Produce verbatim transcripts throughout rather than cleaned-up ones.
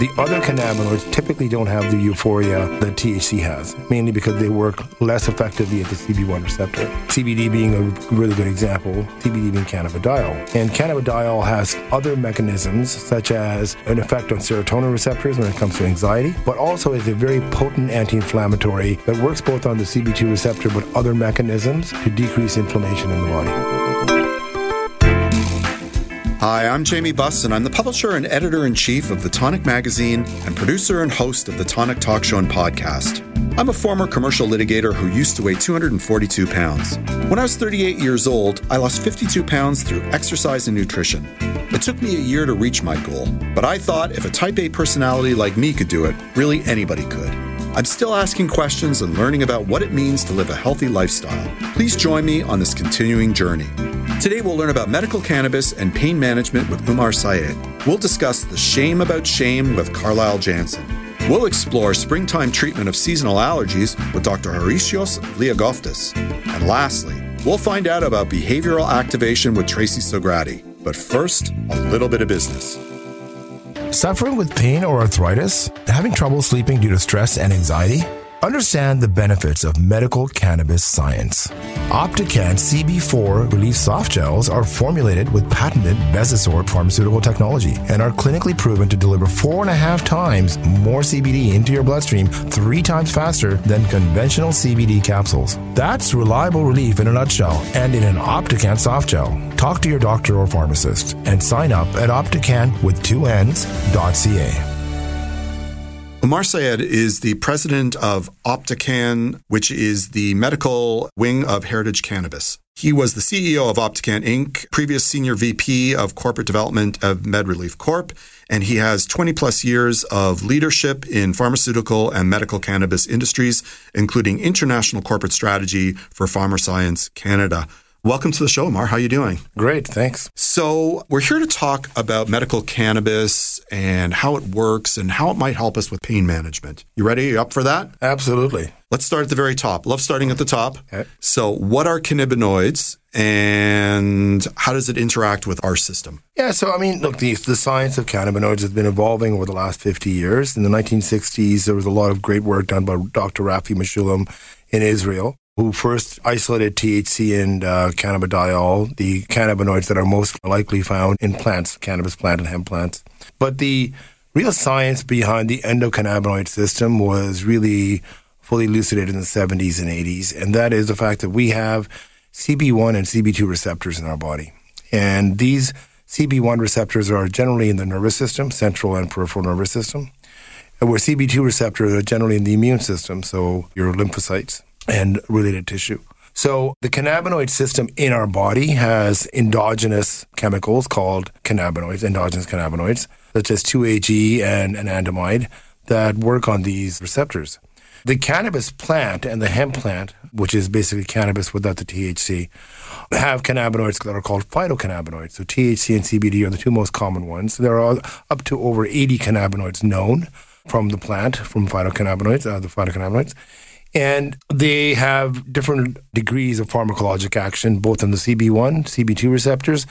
The other cannabinoids typically don't have the euphoria that T H C has, mainly because they work less effectively at the C B one receptor. C B D being a really good example, C B D being cannabidiol. And cannabidiol has other mechanisms, such as an effect on serotonin receptors when it comes to anxiety, but also is a very potent anti-inflammatory that works both on the C B two receptor but other mechanisms to decrease inflammation in the body. Hi, I'm Jamie Buss, and I'm the publisher and editor-in-chief of The Tonic magazine and producer and host of The Tonic Talk Show and podcast. I'm a former commercial litigator who used to weigh two hundred forty-two pounds. When I was thirty-eight years old, I lost fifty-two pounds through exercise and nutrition. It took me a year to reach my goal, but I thought if a type A personality like me could do it, really anybody could. I'm still asking questions and learning about what it means to live a healthy lifestyle. Please join me on this continuing journey. Today we'll learn about medical cannabis and pain management with Umar Sayed. We'll discuss the shame about shame with Carlyle Jansen. We'll explore springtime treatment of seasonal allergies with Doctor Harisios Liagoftis. And lastly, we'll find out about behavioral activation with Tracy Sagrati. But first, a little bit of business. Suffering with pain or arthritis? Having trouble sleeping due to stress and anxiety? Understand the benefits of medical cannabis science. Opticann C B four relief soft gels are formulated with patented Vesisorb pharmaceutical technology and are clinically proven to deliver four and a half times more C B D into your bloodstream three times faster than conventional C B D capsules. That's reliable relief in a nutshell and in an Opticann soft gel. Talk to your doctor or pharmacist and sign up at Opticann with two N s dot C A. Umar Sayed is the president of Opticann, which is the medical wing of Heritage Cannabis. He was the C E O of Opticann Incorporated, previous senior V P of corporate development of MedRelief Corp, and he has twenty plus years of leadership in pharmaceutical and medical cannabis industries, including international corporate strategy for Pharma Science Canada. Welcome to the show, Umar. How are you doing? Great, thanks. So we're here to talk about medical cannabis and how it works and how it might help us with pain management. You ready? You up for that? Absolutely. Let's start at the very top. Love starting at the top. Okay. So what are cannabinoids and how does it interact with our system? Yeah, so I mean, look, the, the science of cannabinoids has been evolving over the last fifty years. In the nineteen sixties, there was a lot of great work done by Doctor Rafi Mishulam in Israel, who first isolated T H C and uh, cannabidiol, the cannabinoids that are most likely found in plants, cannabis plant and hemp plants. But the real science behind the endocannabinoid system was really fully elucidated in the seventies and eighties, and that is the fact that we have C B one and C B two receptors in our body. And these C B one receptors are generally in the nervous system, central and peripheral nervous system, and where C B two receptors are generally in the immune system, so your lymphocytes and related tissue. So the cannabinoid system in our body has endogenous chemicals called cannabinoids, endogenous cannabinoids, such as two A G and anandamide, that work on these receptors. The cannabis plant and the hemp plant, which is basically cannabis without the T H C, have cannabinoids that are called phytocannabinoids. So T H C and C B D are the two most common ones. There are up to over eighty cannabinoids known from the plant, from phytocannabinoids, uh, the phytocannabinoids. And they have different degrees of pharmacologic action, both on the C B one, C B two receptors,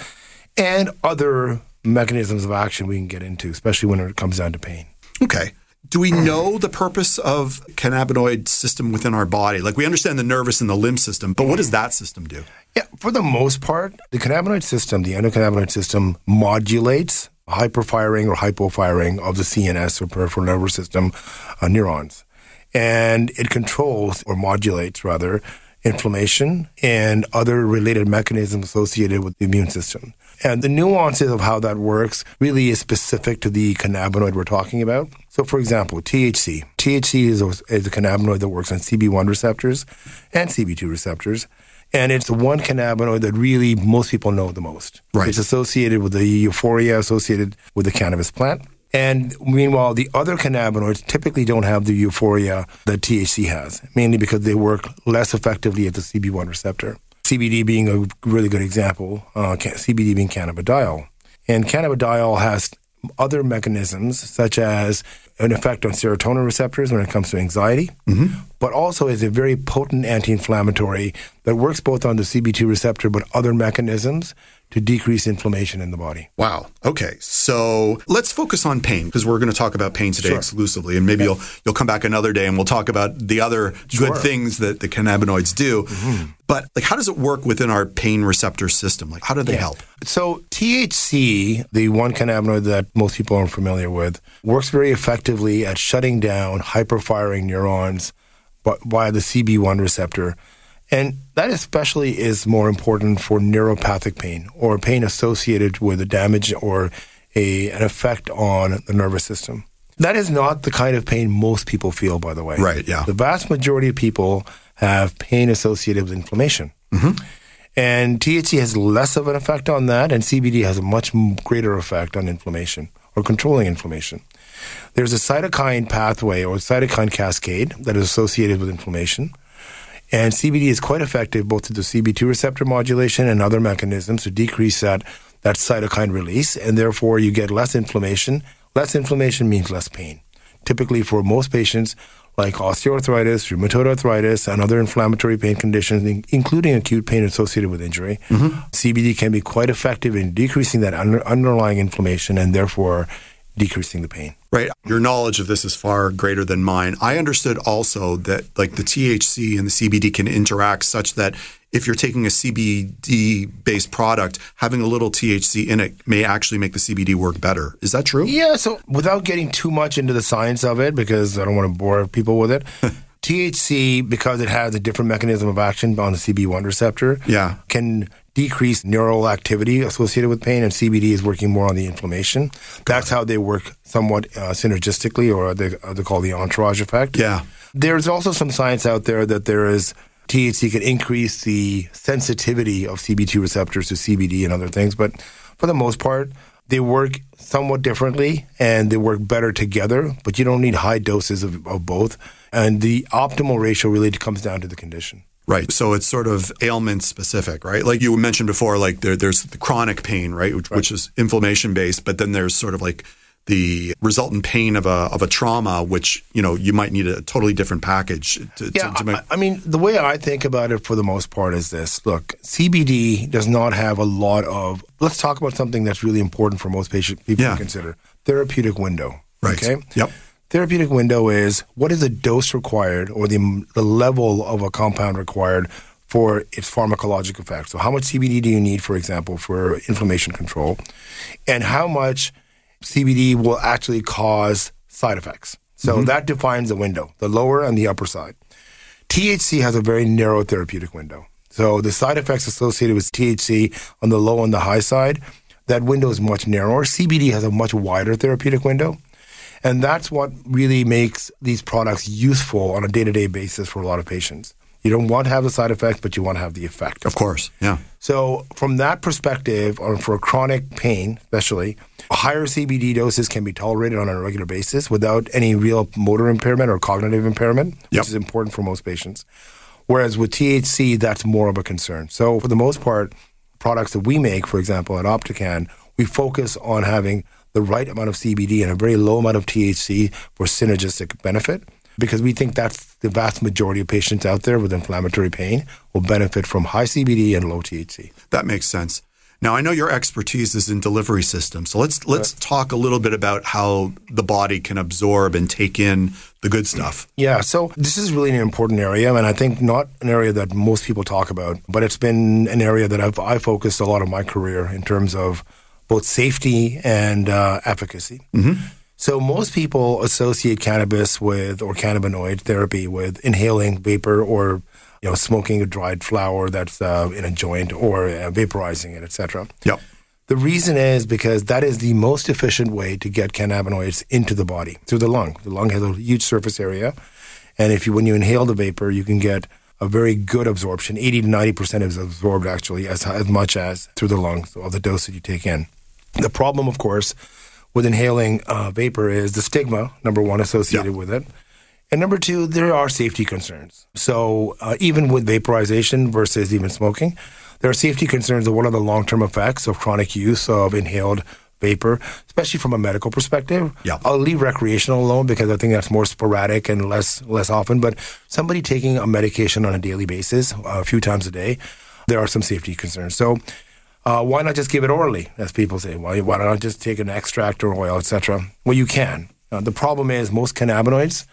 and other mechanisms of action we can get into, especially when it comes down to pain. Okay. Do we know the purpose of cannabinoid system within our body? Like, we understand the nervous and the lymph system, but what does that system do? Yeah, for the most part, the cannabinoid system, the endocannabinoid system, modulates hyperfiring or hypofiring of the C N S or peripheral nervous system uh, neurons. And it controls, or modulates rather, inflammation and other related mechanisms associated with the immune system. And the nuances of how that works really is specific to the cannabinoid we're talking about. So for example, T H C. T H C is a, is a cannabinoid that works on C B one receptors and C B two receptors. And it's the one cannabinoid that really most people know the most. Right. It's associated with the euphoria associated with the cannabis plant. And meanwhile, the other cannabinoids typically don't have the euphoria that T H C has, mainly because they work less effectively at the C B one receptor. C B D being a really good example, uh, C B D being cannabidiol. And cannabidiol has other mechanisms, such as an effect on serotonin receptors when it comes to anxiety, mm-hmm. but also is a very potent anti-inflammatory that works both on the C B two receptor but other mechanisms to decrease inflammation in the body. Wow. Okay. So let's focus on pain, because we're going to talk about pain today sure. exclusively, and maybe yeah. you'll you'll come back another day and we'll talk about the other sure. good things that the cannabinoids do. Mm-hmm. But like, how does it work within our pain receptor system? Like, how do they yeah. help? So T H C, the one cannabinoid that most people are familiar with, works very effectively at shutting down hyperfiring neurons via the C B one receptor. And that especially is more important for neuropathic pain, or pain associated with a damage or a, an effect on the nervous system. That is not the kind of pain most people feel, by the way. Right, yeah. The vast majority of people have pain associated with inflammation. Mm-hmm. And T H C has less of an effect on that, and C B D has a much greater effect on inflammation or controlling inflammation. There's a cytokine pathway or cytokine cascade that is associated with inflammation. And C B D is quite effective both to the C B two receptor modulation and other mechanisms to decrease that, that cytokine release, and therefore you get less inflammation. Less inflammation means less pain. Typically for most patients like osteoarthritis, rheumatoid arthritis, and other inflammatory pain conditions, including acute pain associated with injury, mm-hmm. C B D can be quite effective in decreasing that under, underlying inflammation and therefore decreasing the pain. Right. Your knowledge of this is far greater than mine. I understood also that like the T H C and the C B D can interact such that if you're taking a C B D-based product, having a little T H C in it may actually make the C B D work better. Is that true? Yeah. So without getting too much into the science of it, because I don't want to bore people with it, T H C, because it has a different mechanism of action on the C B one receptor, yeah. can decreased neural activity associated with pain, and C B D is working more on the inflammation. That's how they work somewhat uh, synergistically, or they, uh, they call the entourage effect. Yeah. There's also some science out there that there is T H C can increase the sensitivity of C B two receptors to C B D and other things, but for the most part, they work somewhat differently and they work better together, but you don't need high doses of, of both. And the optimal ratio really comes down to the condition. Right. So it's sort of ailment specific, right? Like you mentioned before, like there, there's the chronic pain, right? Which, right? which is inflammation based, but then there's sort of like the resultant pain of a of a trauma, which, you know, you might need a totally different package. To, yeah, to, to make... I, I mean, the way I think about it for the most part is this. Look, C B D does not have a lot of, let's talk about something that's really important for most patient people yeah. to consider. Therapeutic window. Right. Okay. Yep. Therapeutic window is what is the dose required or the, the level of a compound required for its pharmacologic effect. So how much C B D do you need, for example, for inflammation control, and how much C B D will actually cause side effects. So mm-hmm. that defines the window, the lower and the upper side. T H C has a very narrow therapeutic window. So the side effects associated with T H C on the low and the high side, that window is much narrower. C B D has a much wider therapeutic window. And that's what really makes these products useful on a day-to-day basis for a lot of patients. You don't want to have the side effects, but you want to have the effect. Of course, yeah. So from that perspective, or for chronic pain especially, higher C B D doses can be tolerated on a regular basis without any real motor impairment or cognitive impairment, which yep. is important for most patients. Whereas with T H C, that's more of a concern. So for the most part, products that we make, for example, at Opticann, we focus on having the right amount of C B D and a very low amount of T H C for synergistic benefit, because we think that's the vast majority of patients out there with inflammatory pain will benefit from high C B D and low T H C. That makes sense. Now, I know your expertise is in delivery systems, so let's let's right. talk a little bit about how the body can absorb and take in the good stuff. Yeah, so this is really an important area, and I think not an area that most people talk about, but it's been an area that I've I focused a lot of my career in terms of both safety and uh, efficacy. Mm-hmm. So most people associate cannabis with, or cannabinoid therapy with, inhaling vapor or, you know, smoking a dried flower that's uh, in a joint or uh, vaporizing it, et cetera. Yep. The reason is because that is the most efficient way to get cannabinoids into the body, through the lung. The lung has a huge surface area, and if you, when you inhale the vapor, you can get a very good absorption. eighty to ninety percent is absorbed actually, as, as much as through the lungs of the dose that you take in. The problem, of course, with inhaling uh, vapor is the stigma, number one, associated yeah. with it. And number two, there are safety concerns. So uh, even with vaporization versus even smoking, There are safety concerns of one of the long-term effects of chronic use of inhaled vapor, especially from a medical perspective. Yeah. I'll leave recreational alone because I think that's more sporadic and less less often. But somebody taking a medication on a daily basis, a few times a day, there are some safety concerns. So uh, why not just give it orally, as people say? Why, why not just take an extract or oil, et cetera? Well, you can. Uh, the problem is most cannabinoids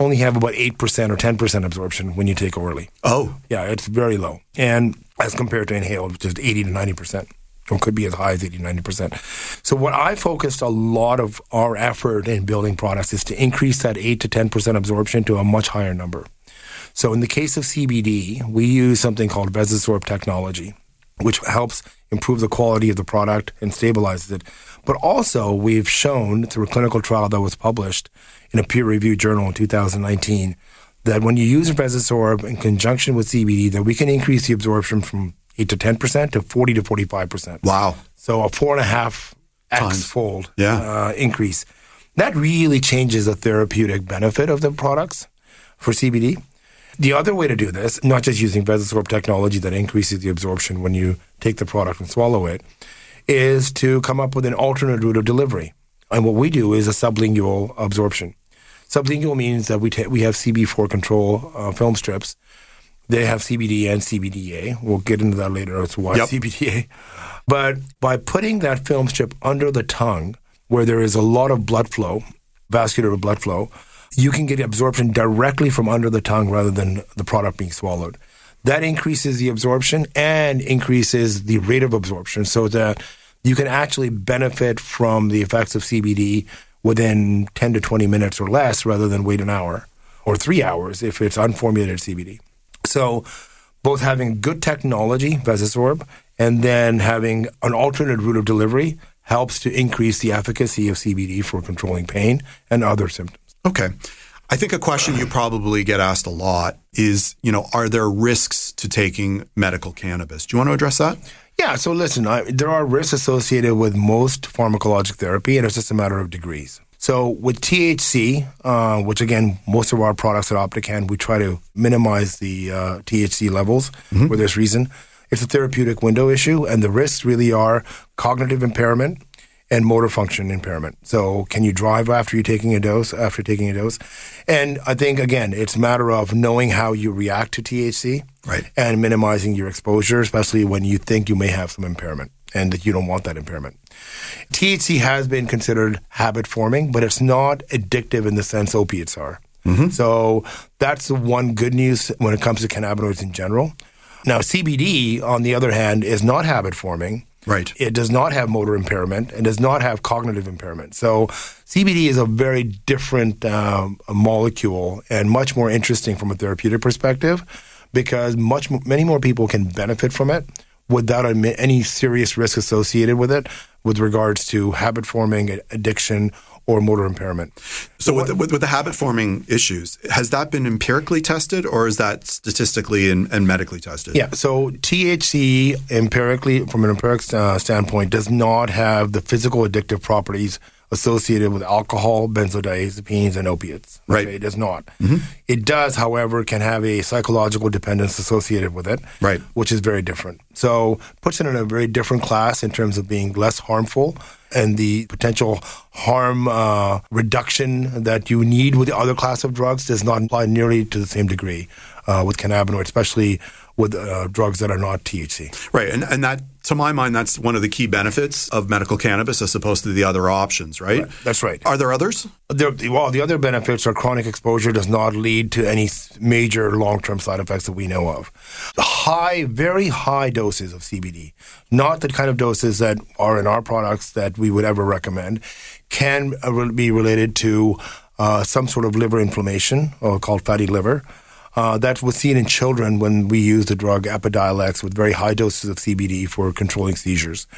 only have about eight percent or ten percent absorption when you take orally. Oh. Yeah, it's very low. And as compared to inhaled, which is eighty to ninety percent. Or could be as high as eighty, ninety percent. So what I focused a lot of our effort in building products is to increase that eight to ten percent absorption to a much higher number. So in the case of C B D, we use something called Vesisorb technology, which helps improve the quality of the product and stabilizes it. But also we've shown through a clinical trial that was published in a peer-reviewed journal in two thousand nineteen that when you use Vesisorb in conjunction with C B D, that we can increase the absorption from eight to ten percent to forty to forty-five percent. Wow. So a four and a half X fold yeah. uh, increase. That really changes the therapeutic benefit of the products for C B D. The other way to do this, not just using Vesisorb technology that increases the absorption when you take the product and swallow it, is to come up with an alternate route of delivery. And what we do is a sublingual absorption. Sublingual means that we ta- we have C B four control uh, film strips. They have C B D and C B D A. We'll get into that later as to why yep. C B D A. But by putting that film strip under the tongue, where there is a lot of blood flow, vascular blood flow, you can get absorption directly from under the tongue rather than the product being swallowed. That increases the absorption and increases the rate of absorption so that you can actually benefit from the effects of C B D within ten to twenty minutes or less rather than wait an hour or three hours if it's unformulated C B D. So both having good technology, Vesisorb, and then having an alternate route of delivery helps to increase the efficacy of C B D for controlling pain and other symptoms. Okay. I think a question you probably get asked a lot is, you know, are there risks to taking medical cannabis? Do you want to address that? Yeah. So listen, I, there are risks associated with most pharmacologic therapy, and it's just a matter of degrees. So with T H C, uh, which again, most of our products at Opticann, we try to minimize the uh, T H C levels mm-hmm. for this reason. It's a therapeutic window issue, and the risks really are cognitive impairment and motor function impairment. So can you drive after you're taking a dose, after taking a dose? And I think, again, it's a matter of knowing how you react to T H C right. and minimizing your exposure, especially when you think you may have some impairment and that you don't want that impairment. T H C has been considered habit-forming, but it's not addictive in the sense opiates are. Mm-hmm. So that's the one good news when it comes to cannabinoids in general. Now, C B D, on the other hand, is not habit-forming. Right. It does not have motor impairment and does not have cognitive impairment. So C B D is a very different um, molecule and much more interesting from a therapeutic perspective because much many more people can benefit from it without any serious risk associated with it with regards to habit-forming, addiction, or motor impairment. So with the, with, with the habit-forming issues, has that been empirically tested or is that statistically and, and medically tested? Yeah, so T H C empirically, from an empiric uh, standpoint, does not have the physical addictive properties associated with alcohol, benzodiazepines, and opiates. Right. Okay? It does not. Mm-hmm. It does, however, can have a psychological dependence associated with it, right. which is very different. So puts it in a very different class in terms of being less harmful and the potential harm uh, reduction that you need with the other class of drugs does not apply nearly to the same degree uh, with cannabinoids, especially with uh, drugs that are not T H C. Right, and and that, to my mind, that's one of the key benefits of medical cannabis as opposed to the other options, right? Right. That's right. Are there others? There, well, the other benefits are chronic exposure does not lead to any major long-term side effects that we know of. High, very high doses of C B D, not the kind of doses that are in our products that we would ever recommend, can be related to uh, some sort of liver inflammation or called fatty liver. Uh, that was seen in children when we used the drug Epidiolex with very high doses of C B D for controlling seizures.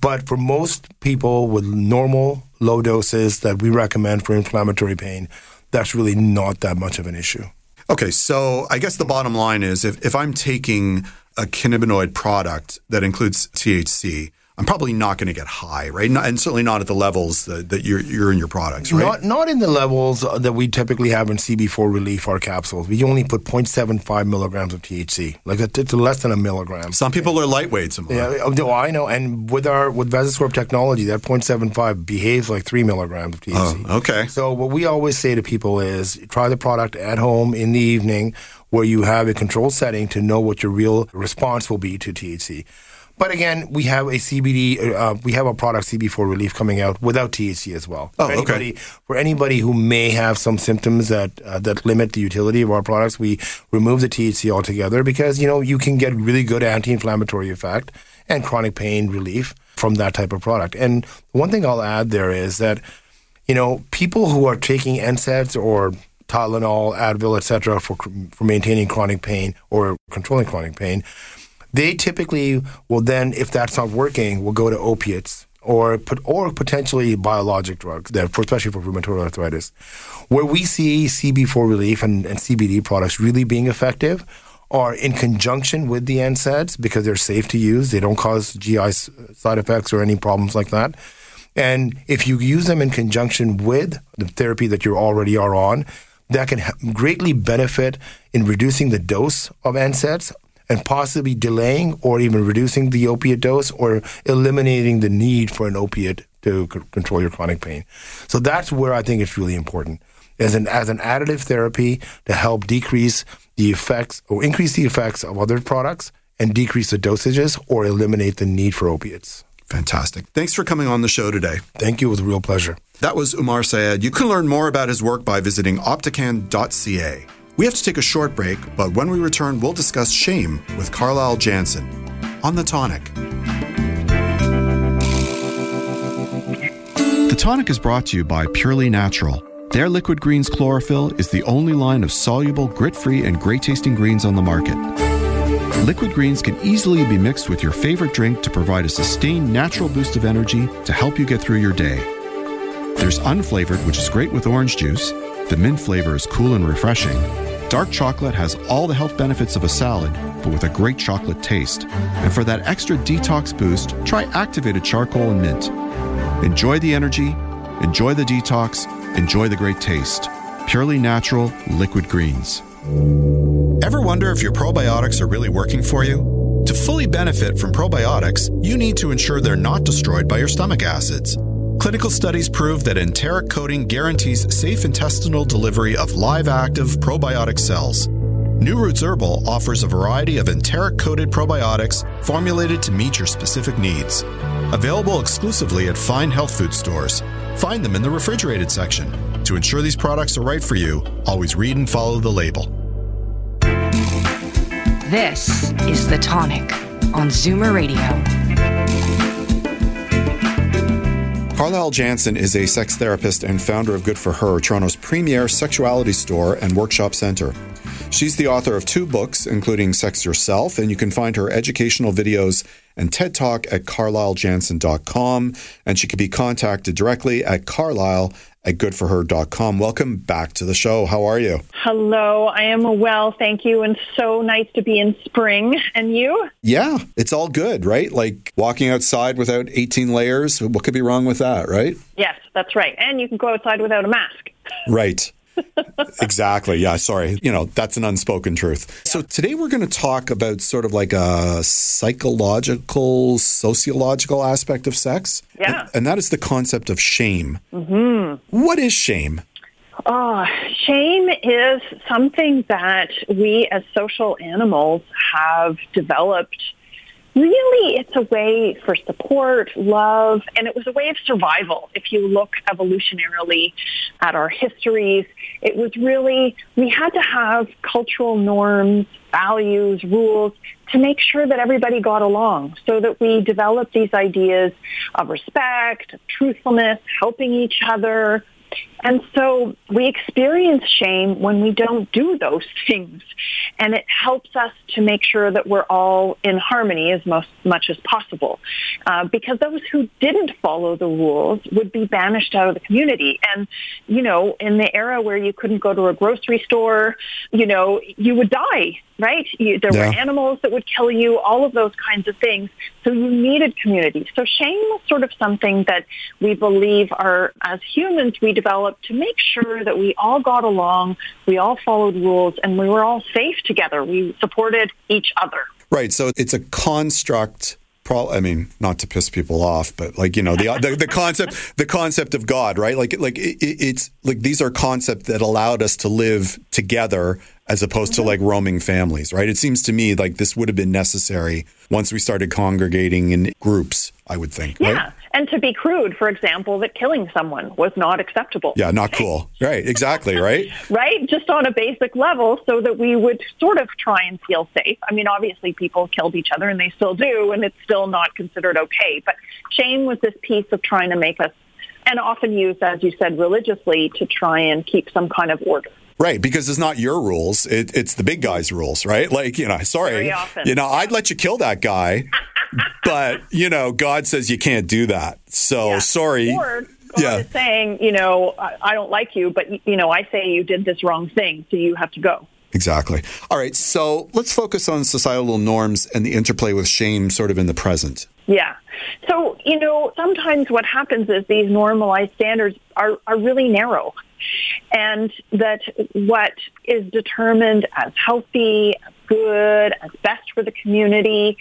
But for most people with normal low doses that we recommend for inflammatory pain, that's really not that much of an issue. Okay, so I guess the bottom line is if, if I'm taking a cannabinoid product that includes T H C, I'm probably not going to get high, right? And certainly not at the levels that, that you're, you're in your products, right? Not, not in the levels that we typically have in C B four relief, our capsules. We only put zero point seven five milligrams of T H C. Like, it's less than a milligram. Some people are lightweights. Yeah, well, I know. And with our with Vesisorb technology, that zero point seven five behaves like three milligrams of T H C. Oh, okay. So what we always say to people is try the product at home in the evening where you have a control setting to know what your real response will be to T H C. But again, we have a C B D, uh, we have a product C B four Relief coming out without T H C as well. Oh, for anybody, okay. For anybody who may have some symptoms that uh, that limit the utility of our products, we remove the T H C altogether because, you know, you can get really good anti-inflammatory effect and chronic pain relief from that type of product. And one thing I'll add there is that, you know, people who are taking N SAIDs or Tylenol, Advil, et cetera, for, for maintaining chronic pain or controlling chronic pain, they typically will then, if that's not working, will go to opiates or put, or potentially biologic drugs, for, especially for rheumatoid arthritis. Where we see C B four relief and, and C B D products really being effective are in conjunction with the N SAIDs because they're safe to use. They don't cause G I side effects or any problems like that. And if you use them in conjunction with the therapy that you already are on, that can greatly benefit in reducing the dose of N SAIDs and possibly delaying or even reducing the opiate dose or eliminating the need for an opiate to c- control your chronic pain. So that's where I think it's really important as an as an additive therapy to help decrease the effects or increase the effects of other products and decrease the dosages or eliminate the need for opiates. Fantastic. Thanks for coming on the show today. Thank you. It was a real pleasure. That was Umar Sayed. You can learn more about his work by visiting opticann dot c a. We have to take a short break, but when we return, we'll discuss shame with Carlyle Jansen on The Tonic. The Tonic is brought to you by Purely Natural. Their Liquid Greens Chlorophyll is the only line of soluble, grit-free, and great-tasting greens on the market. Liquid greens can easily be mixed with your favorite drink to provide a sustained natural boost of energy to help you get through your day. There's unflavored, which is great with orange juice. The mint flavor is cool and refreshing. Dark chocolate has all the health benefits of a salad, but with a great chocolate taste. And for that extra detox boost, try activated charcoal and mint. Enjoy the energy, enjoy the detox, enjoy the great taste. Purely Natural Liquid Greens. Ever wonder if your probiotics are really working for you? To fully benefit from probiotics, you need to ensure they're not destroyed by your stomach acids. Clinical studies prove that enteric coating guarantees safe intestinal delivery of live active probiotic cells. New Roots Herbal offers a variety of enteric-coated probiotics formulated to meet your specific needs. Available exclusively at fine health food stores. Find them in the refrigerated section. To ensure these products are right for you, always read and follow the label. This is The Tonic on Zoomer Radio. Carlyle Jansen is a sex therapist and founder of Good For Her, Toronto's premier sexuality store and workshop center. She's the author of two books, including Sex Yourself, and you can find her educational videos and TED Talk at carlyle jansen dot com, and she can be contacted directly at carlyle at good for her dot com. Welcome back to the show. How are you? Hello. I am well, thank you, and so nice to be in spring. And you? Yeah, it's all good, right? Like walking outside without eighteen layers, what could be wrong with that, right? Yes, that's right. And you can go outside without a mask. Right. Exactly. Yeah, sorry. You know, that's an unspoken truth. Yeah. So today we're going to talk about sort of like a psychological, sociological aspect of sex. Yeah. And, and that is the concept of shame. Mm-hmm. What is shame? Oh, shame is something that we as social animals have developed. Really, it's a way for support, love, and it was a way of survival. If you look evolutionarily at our histories, it was really, we had to have cultural norms, values, rules to make sure that everybody got along so that we developed these ideas of respect, of truthfulness, helping each other. And so we experience shame when we don't do those things. And it helps us to make sure that we're all in harmony as most, much as possible. Uh, because those who didn't follow the rules would be banished out of the community. And, you know, in the era where you couldn't go to a grocery store, you know, you would die, right? You, there yeah. were animals that would kill you, all of those kinds of things. So you needed community. So shame was sort of something that we believe are, as humans, we developed to make sure that we all got along, we all followed rules, and we were all safe together. We supported each other. Right. So it's a construct. Pro- I mean, not to piss people off, but like, you know, the the, the concept, the concept of God, right? Like, like it, it's like these are concepts that allowed us to live together as opposed mm-hmm. to like roaming families, right? It seems to me like this would have been necessary once we started congregating in groups, I would think. Yeah. Right? And to be crude, for example, that killing someone was not acceptable. Yeah, not cool. Right, exactly, right? Right, just on a basic level so that we would sort of try and feel safe. I mean, obviously people killed each other and they still do, and it's still not considered okay. But shame was this piece of trying to make us, and often used, as you said, religiously to try and keep some kind of order. Right, because it's not your rules, it, it's the big guy's rules, right? Like, you know, sorry, you know, I'd let you kill that guy, but, you know, God says you can't do that. So, yeah. sorry. Or God yeah. is saying, you know, I, I don't like you, but, you know, I say you did this wrong thing, so you have to go. Exactly. All right, so let's focus on societal norms and the interplay with shame sort of in the present. Yeah. So, you know, sometimes what happens is these normalized standards are, are really narrow. And that what is determined as healthy, as good, as best for the community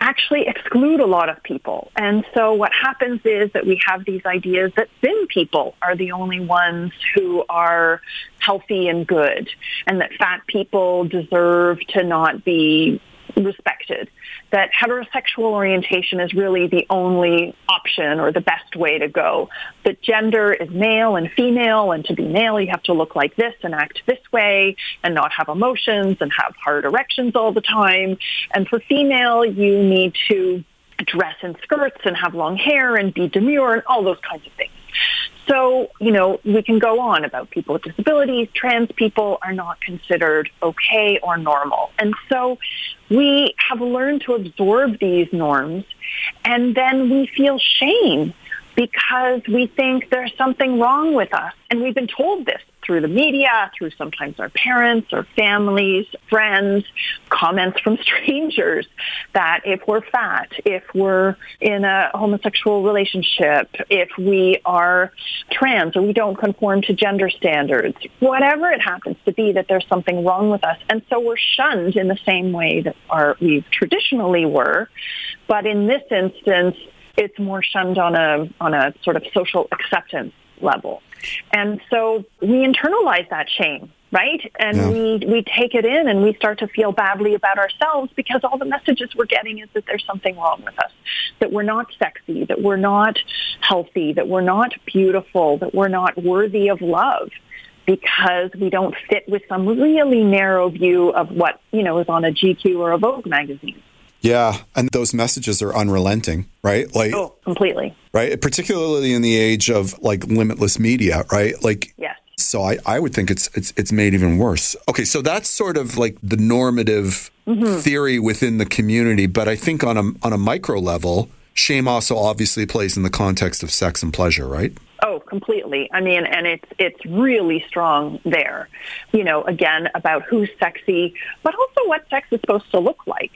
actually exclude a lot of people. And so what happens is that we have these ideas that thin people are the only ones who are healthy and good, and that fat people deserve to not be respected, that heterosexual orientation is really the only option or the best way to go, that gender is male and female, and to be male you have to look like this and act this way and not have emotions and have hard erections all the time, and for female you need to dress in skirts and have long hair and be demure and all those kinds of things. So, you know, we can go on about people with disabilities. Trans people are not considered okay or normal. And so we have learned to absorb these norms, and then we feel shame because we think there's something wrong with us. And we've been told this through the media, through sometimes our parents or families, friends, comments from strangers, that if we're fat, if we're in a homosexual relationship, if we are trans or we don't conform to gender standards, whatever it happens to be, that there's something wrong with us. And so we're shunned in the same way that our, we traditionally were. But in this instance, it's more shunned on a on a sort of social acceptance level. And so we internalize that shame, right? And yeah. we, we take it in and we start to feel badly about ourselves because all the messages we're getting is that there's something wrong with us, that we're not sexy, that we're not healthy, that we're not beautiful, that we're not worthy of love, because we don't fit with some really narrow view of what, you know, is on a G Q or a Vogue magazine. Yeah, and those messages are unrelenting, right? Like, oh, completely. Right, particularly in the age of like limitless media, right? Like, yes. So I, I would think it's it's it's made even worse. Okay, so that's sort of like the normative mm-hmm. theory within the community, but I think on a on a micro level, shame also obviously plays in the context of sex and pleasure, right? Oh, completely. I mean, and it's it's really strong there. You know, again, about who's sexy, but also what sex is supposed to look like.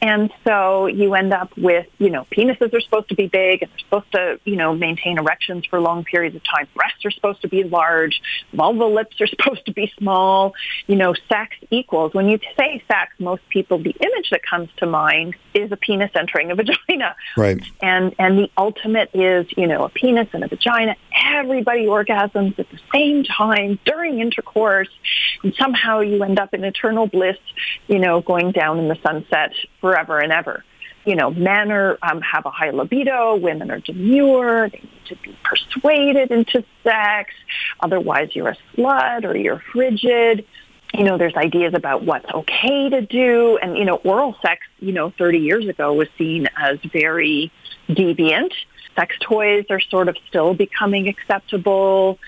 And so you end up with, you know, penises are supposed to be big, and they're supposed to, you know, maintain erections for long periods of time. Breasts are supposed to be large. Vulva lips are supposed to be small. You know, sex equals. When you say sex, most people, the image that comes to mind is a penis entering a vagina. Right. And, and the ultimate is, you know, a penis and a vagina. Everybody orgasms at the same time during intercourse. And somehow you end up in eternal bliss, you know, going down in the sunset forever and ever. You know, men are, um, have a high libido, women are demure, they need to be persuaded into sex, otherwise you're a slut or you're frigid. You know, there's ideas about what's okay to do. And, you know, oral sex, you know, thirty years ago was seen as very deviant. sex toys are sort of still becoming acceptable.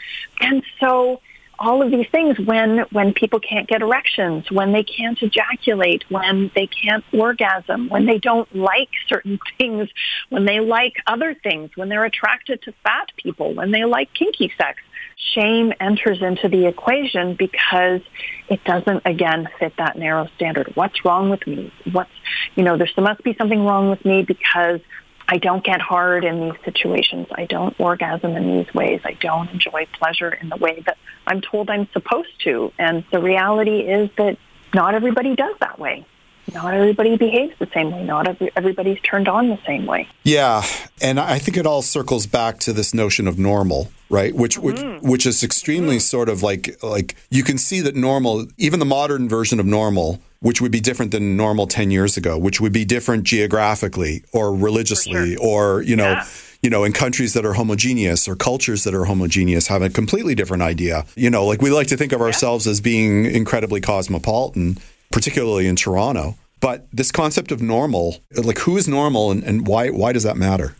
And so all of these things, when when people can't get erections, when they can't ejaculate, when they can't orgasm, when they don't like certain things, when they like other things, when they're attracted to fat people, when they like kinky sex, shame enters into the equation because it doesn't, again, fit that narrow standard. What's wrong with me? What's, you know, there must be something wrong with me because I don't get hard in these situations. I don't orgasm in these ways. I don't enjoy pleasure in the way that I'm told I'm supposed to. And the reality is that not everybody does that way. Not everybody behaves the same way. Not every, everybody's turned on the same way. Yeah. And I think it all circles back to this notion of normal, right? Which mm-hmm. which, which is extremely mm-hmm. sort of like, like you can see that normal, even the modern version of normal, which would be different than normal ten years ago, which would be different geographically or religiously, sure. or, you know, yeah. you know, in countries that are homogeneous or cultures that are homogeneous have a completely different idea. You know, like we like to think of yeah. ourselves as being incredibly cosmopolitan, particularly in Toronto. But this concept of normal, like who is normal and, and why why does that matter?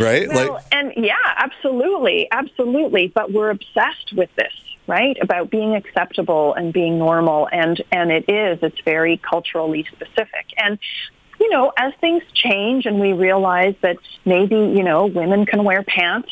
Right? Well, like, and yeah, absolutely. Absolutely. But we're obsessed with this, right? About being acceptable and being normal. And, and it is, it's very culturally specific. And, you know, as things change and we realize that maybe, you know, women can wear pants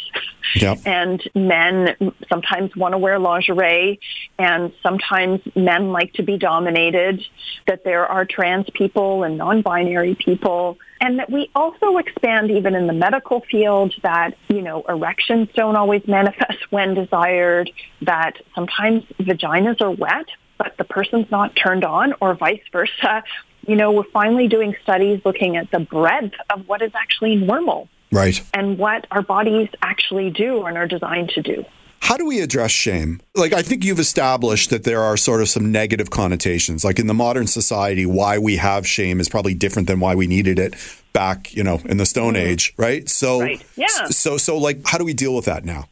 yep. and men sometimes want to wear lingerie and sometimes men like to be dominated, that there are trans people and non-binary people. And that we also expand even in the medical field that, you know, erections don't always manifest when desired, that sometimes vaginas are wet, but the person's not turned on or vice versa. You know, we're finally doing studies looking at the breadth of what is actually normal. Right. And what our bodies actually do and are designed to do. How do we address shame? Like, I think you've established that there are sort of some negative connotations. Like in the modern society, why we have shame is probably different than why we needed it back, you know, in the Stone mm-hmm. Age, right? So, right. Yeah. so, so like, how do we deal with that now?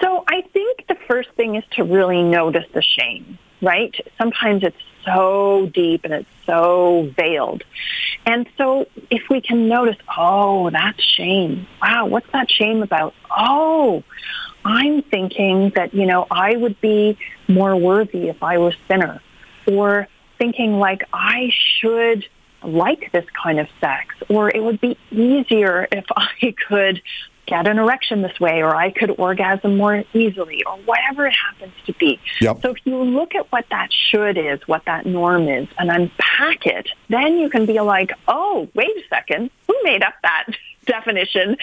So I think the first thing is to really notice the shame, right? Sometimes it's so deep and it's so veiled. And so if we can notice, oh, that's shame. Wow, what's that shame about? Oh, I'm thinking that, you know, I would be more worthy if I was thinner, or thinking like I should like this kind of sex, or it would be easier if I could get an erection this way, or I could orgasm more easily, or whatever it happens to be. Yep. So if you look at what that should is, what that norm is, and unpack it, then you can be like, oh, wait a second, who made up that definition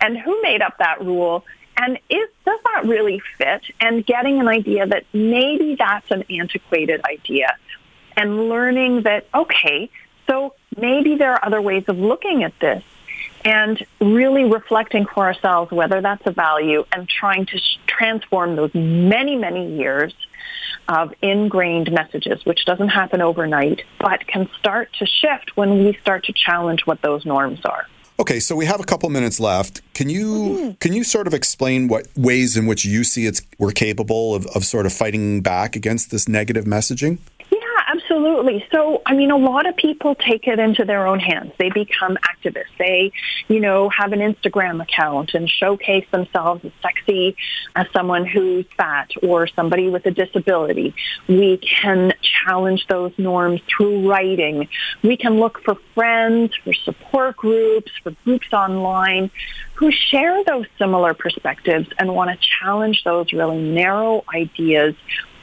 and who made up that rule? And is, does that really fit? And getting an idea that maybe that's an antiquated idea and learning that, okay, so maybe there are other ways of looking at this. And really reflecting for ourselves whether that's a value and trying to sh- transform those many, many years of ingrained messages, which doesn't happen overnight, but can start to shift when we start to challenge what those norms are. Okay, so we have a couple minutes left. Can you mm-hmm. can you sort of explain what ways in which you see it's we're capable of, of sort of fighting back against this negative messaging? Absolutely. So, I mean, a lot of people take it into their own hands. They become activists. They, you know, have an Instagram account and showcase themselves as sexy as someone who's fat or somebody with a disability. We can challenge those norms through writing. We can look for friends, for support groups, for groups online who share those similar perspectives and want to challenge those really narrow ideas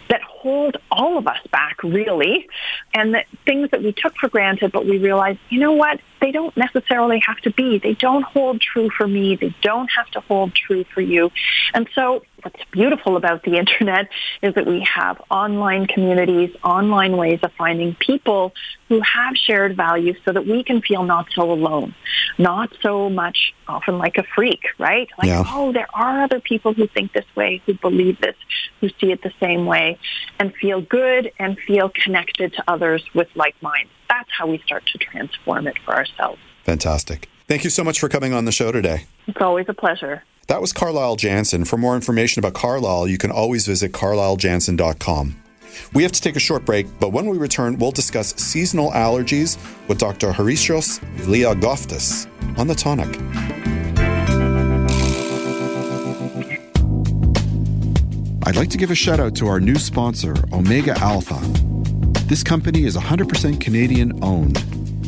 that hold all of us back, really, and that things that we took for granted, but we realized, you know what, they don't necessarily have to be. They don't hold true for me. They don't have to hold true for you. And so what's beautiful about the internet is that we have online communities, online ways of finding people who have shared values so that we can feel not so alone, not so much often like a freak, right? Like, yeah. oh, there are other people who think this way, who believe this, who see it the same way. And feel good and feel connected to others with like minds. That's how we start to transform it for ourselves. Fantastic. Thank you so much for coming on the show today. It's always a pleasure. That was Carlyle Jansen. For more information about Carlyle, you can always visit carlyle jansen dot com. We have to take a short break, but when we return, we'll discuss seasonal allergies with Doctor Harisios Liagoftis on The Tonic. I'd like to give a shout out to our new sponsor, Omega Alpha. This company is one hundred percent Canadian owned.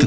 The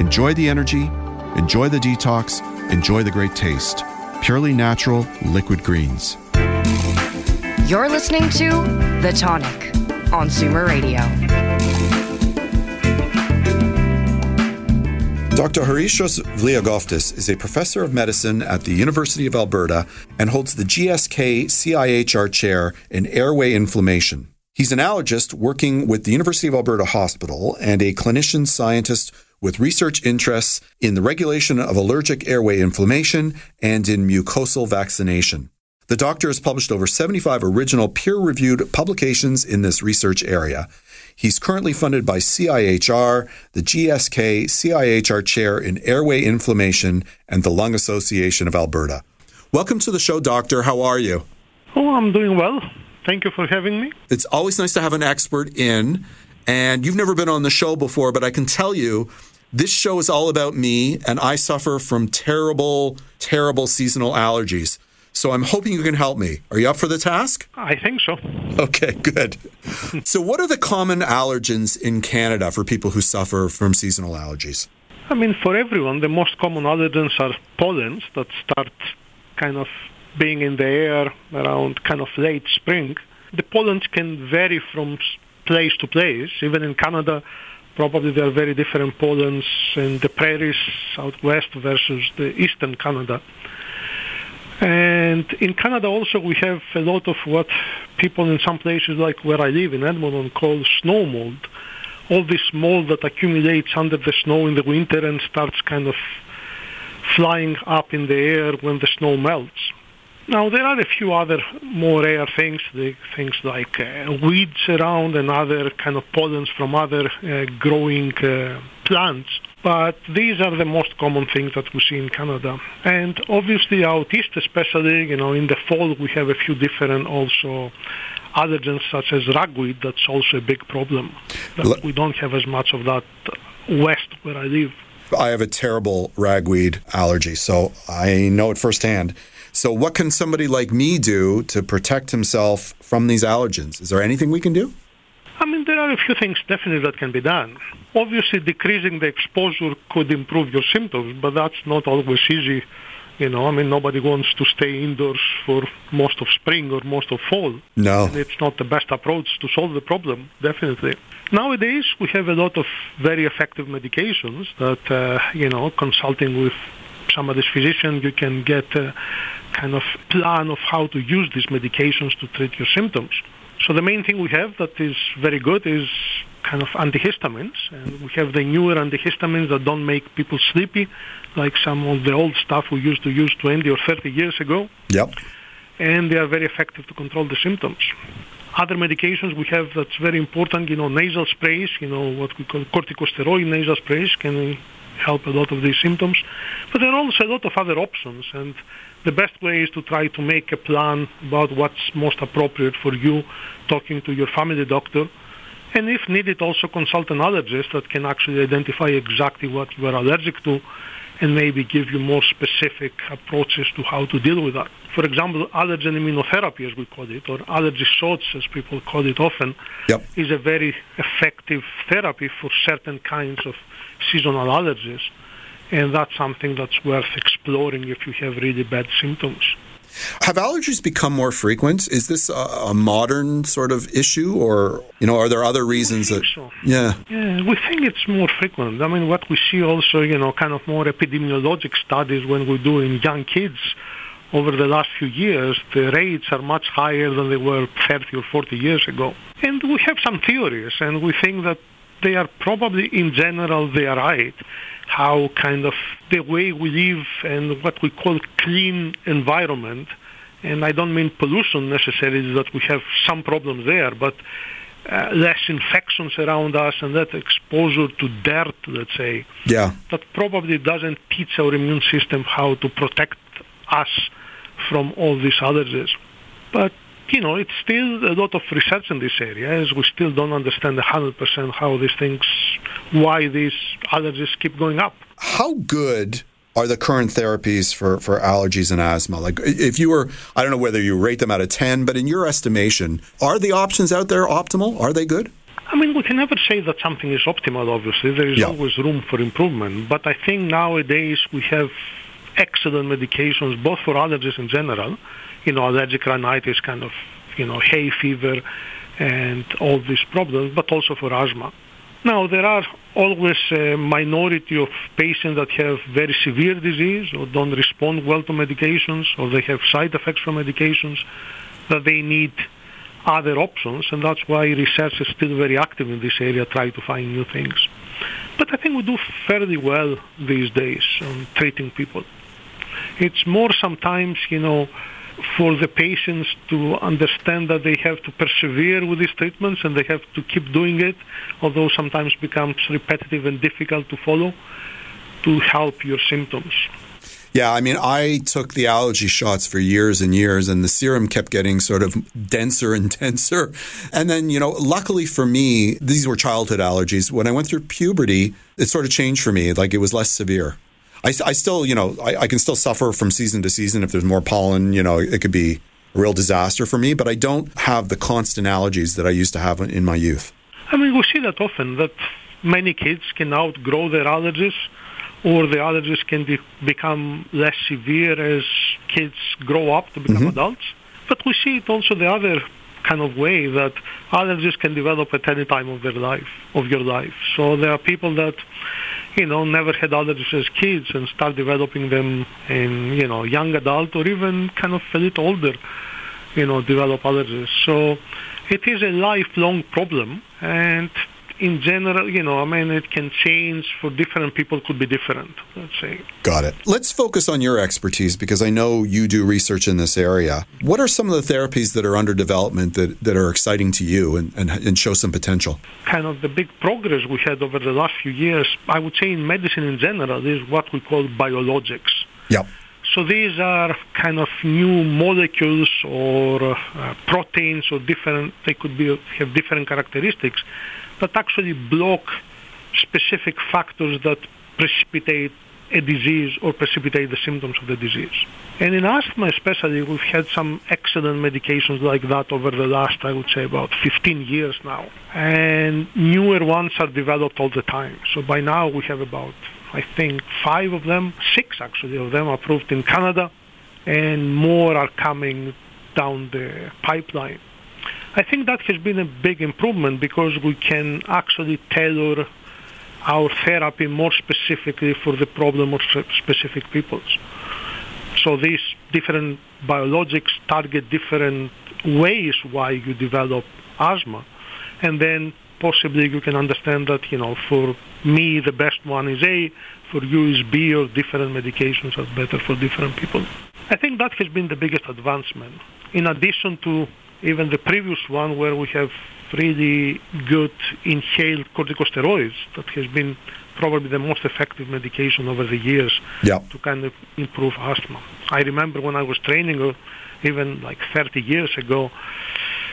Enjoy the energy, enjoy the detox, enjoy the great taste. Purely Natural Liquid Greens. You're listening to The Tonic on Zoomer Radio. Doctor Harisios Liagoftis is a professor of medicine at the University of Alberta and holds the G S K C I H R Chair in Airway Inflammation. He's an allergist working with the University of Alberta Hospital and a clinician scientist with research interests in the regulation of allergic airway inflammation and in mucosal vaccination. The doctor has published over seventy-five original peer-reviewed publications in this research area. He's currently funded by C I H R, the G S K C I H R Chair in Airway Inflammation, and the Lung Association of Alberta. Welcome to the show, Doctor. How are you? Oh, I'm doing well. Thank you for having me. It's always nice to have an expert in, and you've never been on the show before, but I can tell you this show is all about me, and I suffer from terrible, terrible seasonal allergies. So I'm hoping you can help me. Are you up for the task? I think so. Okay, good. So what are the common allergens in Canada for people who suffer from seasonal allergies? I mean, for everyone, the most common allergens are pollens that start kind of being in the air around kind of late spring. The pollens can vary from place to place. Even in Canada, probably there are very different pollens in the prairies, southwest versus the eastern Canada. And in Canada also we have a lot of what people in some places like where I live in Edmonton call snow mold. All this mold that accumulates under the snow in the winter and starts kind of flying up in the air when the snow melts. Now there are a few other more rare things, the things like uh, weeds around and other kind of pollens from other uh, growing uh, plants. But these are the most common things that we see in Canada. And obviously out east especially, you know, in the fall we have a few different also allergens such as ragweed. That's also a big problem. But we don't have as much of that west where I live. I have a terrible ragweed allergy, so I know it firsthand. So what can somebody like me do to protect himself from these allergens? Is there anything we can do? I mean, there are a few things definitely that can be done. Obviously, decreasing the exposure could improve your symptoms, but that's not always easy. You know, I mean, nobody wants to stay indoors for most of spring or most of fall. No. And it's not the best approach to solve the problem, definitely. Nowadays, we have a lot of very effective medications that, uh, you know, consulting with somebody's physician, you can get a kind of plan of how to use these medications to treat your symptoms. So the main thing we have that is very good is kind of antihistamines. And we have the newer antihistamines that don't make people sleepy, like some of the old stuff we used to use twenty or thirty years ago. Yep. And they are very effective to control the symptoms. Other medications we have that's very important, you know, nasal sprays, you know, what we call corticosteroid nasal sprays can help a lot of these symptoms. But there are also a lot of other options. And the best way is to try to make a plan about what's most appropriate for you, talking to your family doctor. And if needed, also consult an allergist that can actually identify exactly what you are allergic to and maybe give you more specific approaches to how to deal with that. For example, allergen immunotherapy, as we call it, or allergy shots, as people call it often, yep, is a very effective therapy for certain kinds of seasonal allergies. And that's something that's worth exploring if you have really bad symptoms. Have allergies become more frequent? Is this a, a modern sort of issue, or you know, are there other reasons that? So. Yeah. yeah, we think it's more frequent. I mean, what we see also, you know, kind of more epidemiologic studies when we do in young kids. Over the last few years, the rates are much higher than they were thirty or forty years ago. And we have some theories, and we think that they are probably, in general, they are right. How kind of the way we live and what we call clean environment, and I don't mean pollution necessarily, that we have some problems there, but uh, less infections around us and that exposure to dirt, let's say, yeah. that probably doesn't teach our immune system how to protect us from all these allergies. But, you know, it's still a lot of research in this area, as we still don't understand one hundred percent how these things, why these allergies keep going up. How good are the current therapies for, for allergies and asthma? Like, if you were, I don't know whether you rate them out of ten, but in your estimation, are the options out there optimal? Are they good? I mean, we can never say that something is optimal, obviously. There is yeah. always room for improvement. But I think nowadays we have excellent medications, both for allergies in general, you know, allergic rhinitis, kind of, you know, hay fever and all these problems, but also for asthma. Now, there are always a minority of patients that have very severe disease or don't respond well to medications, or they have side effects from medications, that they need other options, and that's why research is still very active in this area, trying to find new things. But I think we do fairly well these days on treating people. It's more sometimes, you know, for the patients to understand that they have to persevere with these treatments and they have to keep doing it, although sometimes becomes repetitive and difficult to follow, to help your symptoms. Yeah, I mean, I took the allergy shots for years and years, and the serum kept getting sort of denser and denser. And then, you know, luckily for me, these were childhood allergies. When I went through puberty, it sort of changed for me. Like, it was less severe. I, I still, you know, I, I can still suffer from season to season. If there's more pollen, you know, it could be a real disaster for me. But I don't have the constant allergies that I used to have in my youth. I mean, we see that often, that many kids can outgrow their allergies, or the allergies can be, become less severe as kids grow up to become mm-hmm. adults. But we see it also the other kind of way, that allergies can develop at any time of their life, of your life. So there are people that, you know, never had allergies as kids and start developing them in, you know, young adult, or even kind of a little older, you know, develop allergies. So it is a lifelong problem, and in general, you know, I mean, it can change for different people, could be different, let's say. Got it. Let's focus on your expertise, because I know you do research in this area. What are some of the therapies that are under development that, that are exciting to you and, and, and show some potential? Kind of the big progress we had over the last few years, I would say in medicine in general, is what we call biologics. Yep. So these are kind of new molecules or uh, proteins or different, they could be have different characteristics, that actually block specific factors that precipitate a disease or precipitate the symptoms of the disease. And in asthma especially, we've had some excellent medications like that over the last, I would say, about fifteen years now. And newer ones are developed all the time. So by now we have about, I think, five of them, six actually of them approved in Canada, and more are coming down the pipeline. I think that has been a big improvement, because we can actually tailor our therapy more specifically for the problem of specific peoples. So these different biologics target different ways why you develop asthma, and then possibly you can understand that, you know, for me the best one is A, for you is B, or different medications are better for different people. I think that has been the biggest advancement, in addition to even the previous one where we have really good inhaled corticosteroids that has been probably the most effective medication over the years yep. to kind of improve asthma. I remember when I was training, even like thirty years ago,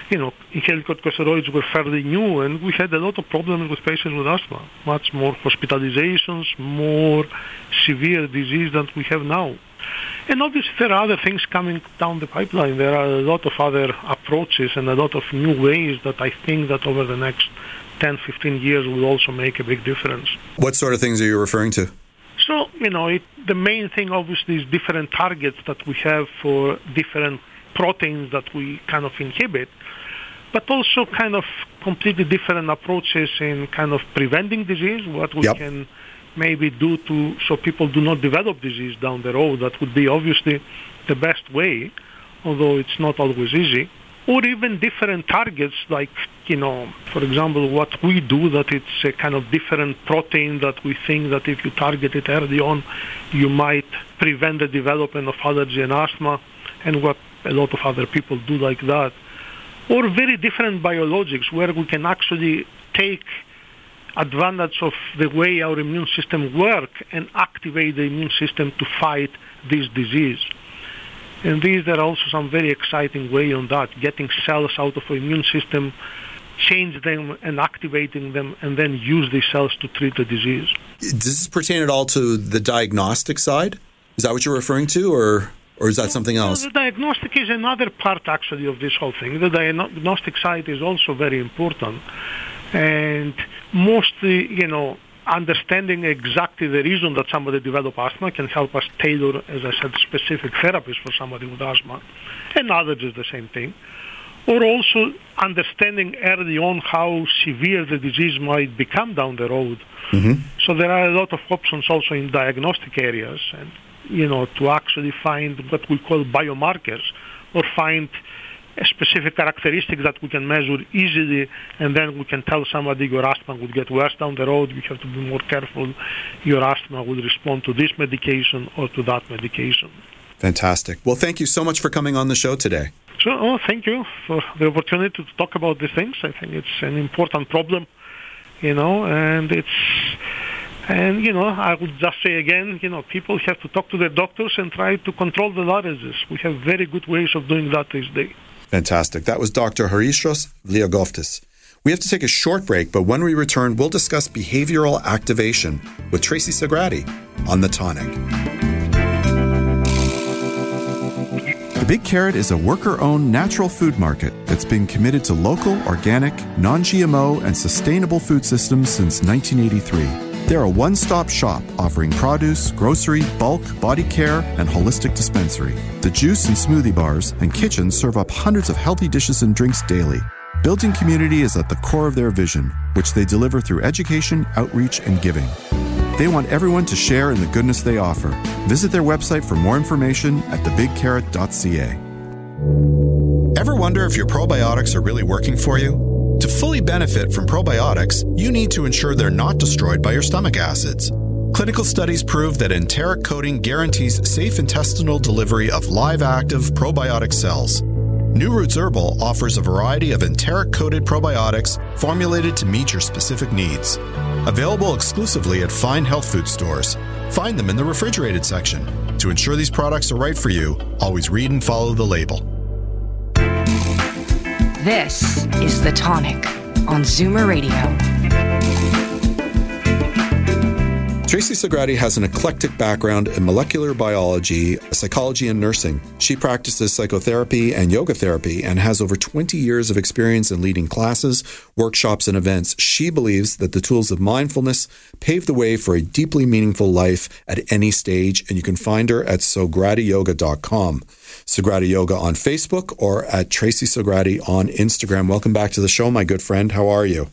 you know, inhaled corticosteroids were fairly new, and we had a lot of problems with patients with asthma, much more hospitalizations, more severe disease than we have now. And obviously there are other things coming down the pipeline. There are a lot of other approaches and a lot of new ways that I think that over the next ten, fifteen years will also make a big difference. What sort of things are you referring to? So, you know, it, the main thing obviously is different targets that we have for different proteins that we kind of inhibit, but also kind of completely different approaches in kind of preventing disease, what we yep. can maybe do to so people do not develop disease down the road. That would be obviously the best way, although it's not always easy. Or even different targets, like, you know, for example, what we do, that it's a kind of different protein that we think that if you target it early on, you might prevent the development of allergy and asthma, and what a lot of other people do like that. Or very different biologics, where we can actually take advantage of the way our immune system work and activate the immune system to fight this disease. And these are also some very exciting way on that, getting cells out of the immune system, change them and activating them, and then use these cells to treat the disease. Does this pertain at all to the diagnostic side? Is that what you're referring to, or, or is that something else? No, the diagnostic is another part, actually, of this whole thing. The diagnostic side is also very important. And mostly, you know, understanding exactly the reason that somebody develops asthma can help us tailor, as I said, specific therapies for somebody with asthma, and allergies the same thing. Or also understanding early on how severe the disease might become down the road. Mm-hmm. So there are a lot of options also in diagnostic areas, and you know, to actually find what we call biomarkers, or find a specific characteristic that we can measure easily, and then we can tell somebody your asthma would get worse down the road, you have to be more careful, your asthma will respond to this medication or to that medication. Fantastic. Well, thank you so much for coming on the show today. So, oh, thank you for the opportunity to talk about these things. I think it's an important problem, you know, and it's... And, you know, I would just say again, you know, people have to talk to their doctors and try to control the allergies. We have very good ways of doing that these days. Fantastic. That was Doctor Harisios Liagoftis. We have to take a short break, but when we return, we'll discuss behavioral activation with Tracy Sagrati on The Tonic. The Big Carrot is a worker-owned natural food market that's been committed to local, organic, non-G M O, and sustainable food systems since nineteen eighty-three. They're a one-stop shop offering produce, grocery, bulk, body care, and holistic dispensary. The juice and smoothie bars and kitchens serve up hundreds of healthy dishes and drinks daily. Building community is at the core of their vision, which they deliver through education, outreach, and giving. They want everyone to share in the goodness they offer. Visit their website for more information at the big carrot dot c a. Ever wonder if your probiotics are really working for you? To fully benefit from probiotics, you need to ensure they're not destroyed by your stomach acids. Clinical studies prove that enteric coating guarantees safe intestinal delivery of live active probiotic cells. New Roots Herbal offers a variety of enteric-coated probiotics formulated to meet your specific needs. Available exclusively at fine health food stores. Find them in the refrigerated section. To ensure these products are right for you, always read and follow the label. This is The Tonic on Zoomer Radio. Tracy Sagrati has an eclectic background in molecular biology, psychology, and nursing. She practices psychotherapy and yoga therapy and has over twenty years of experience in leading classes, workshops, and events. She believes that the tools of mindfulness pave the way for a deeply meaningful life at any stage, and you can find her at sagrati yoga dot com. Sagrati Yoga on Facebook or at Tracy Sagrati on Instagram. Welcome back to the show, my good friend. How are you?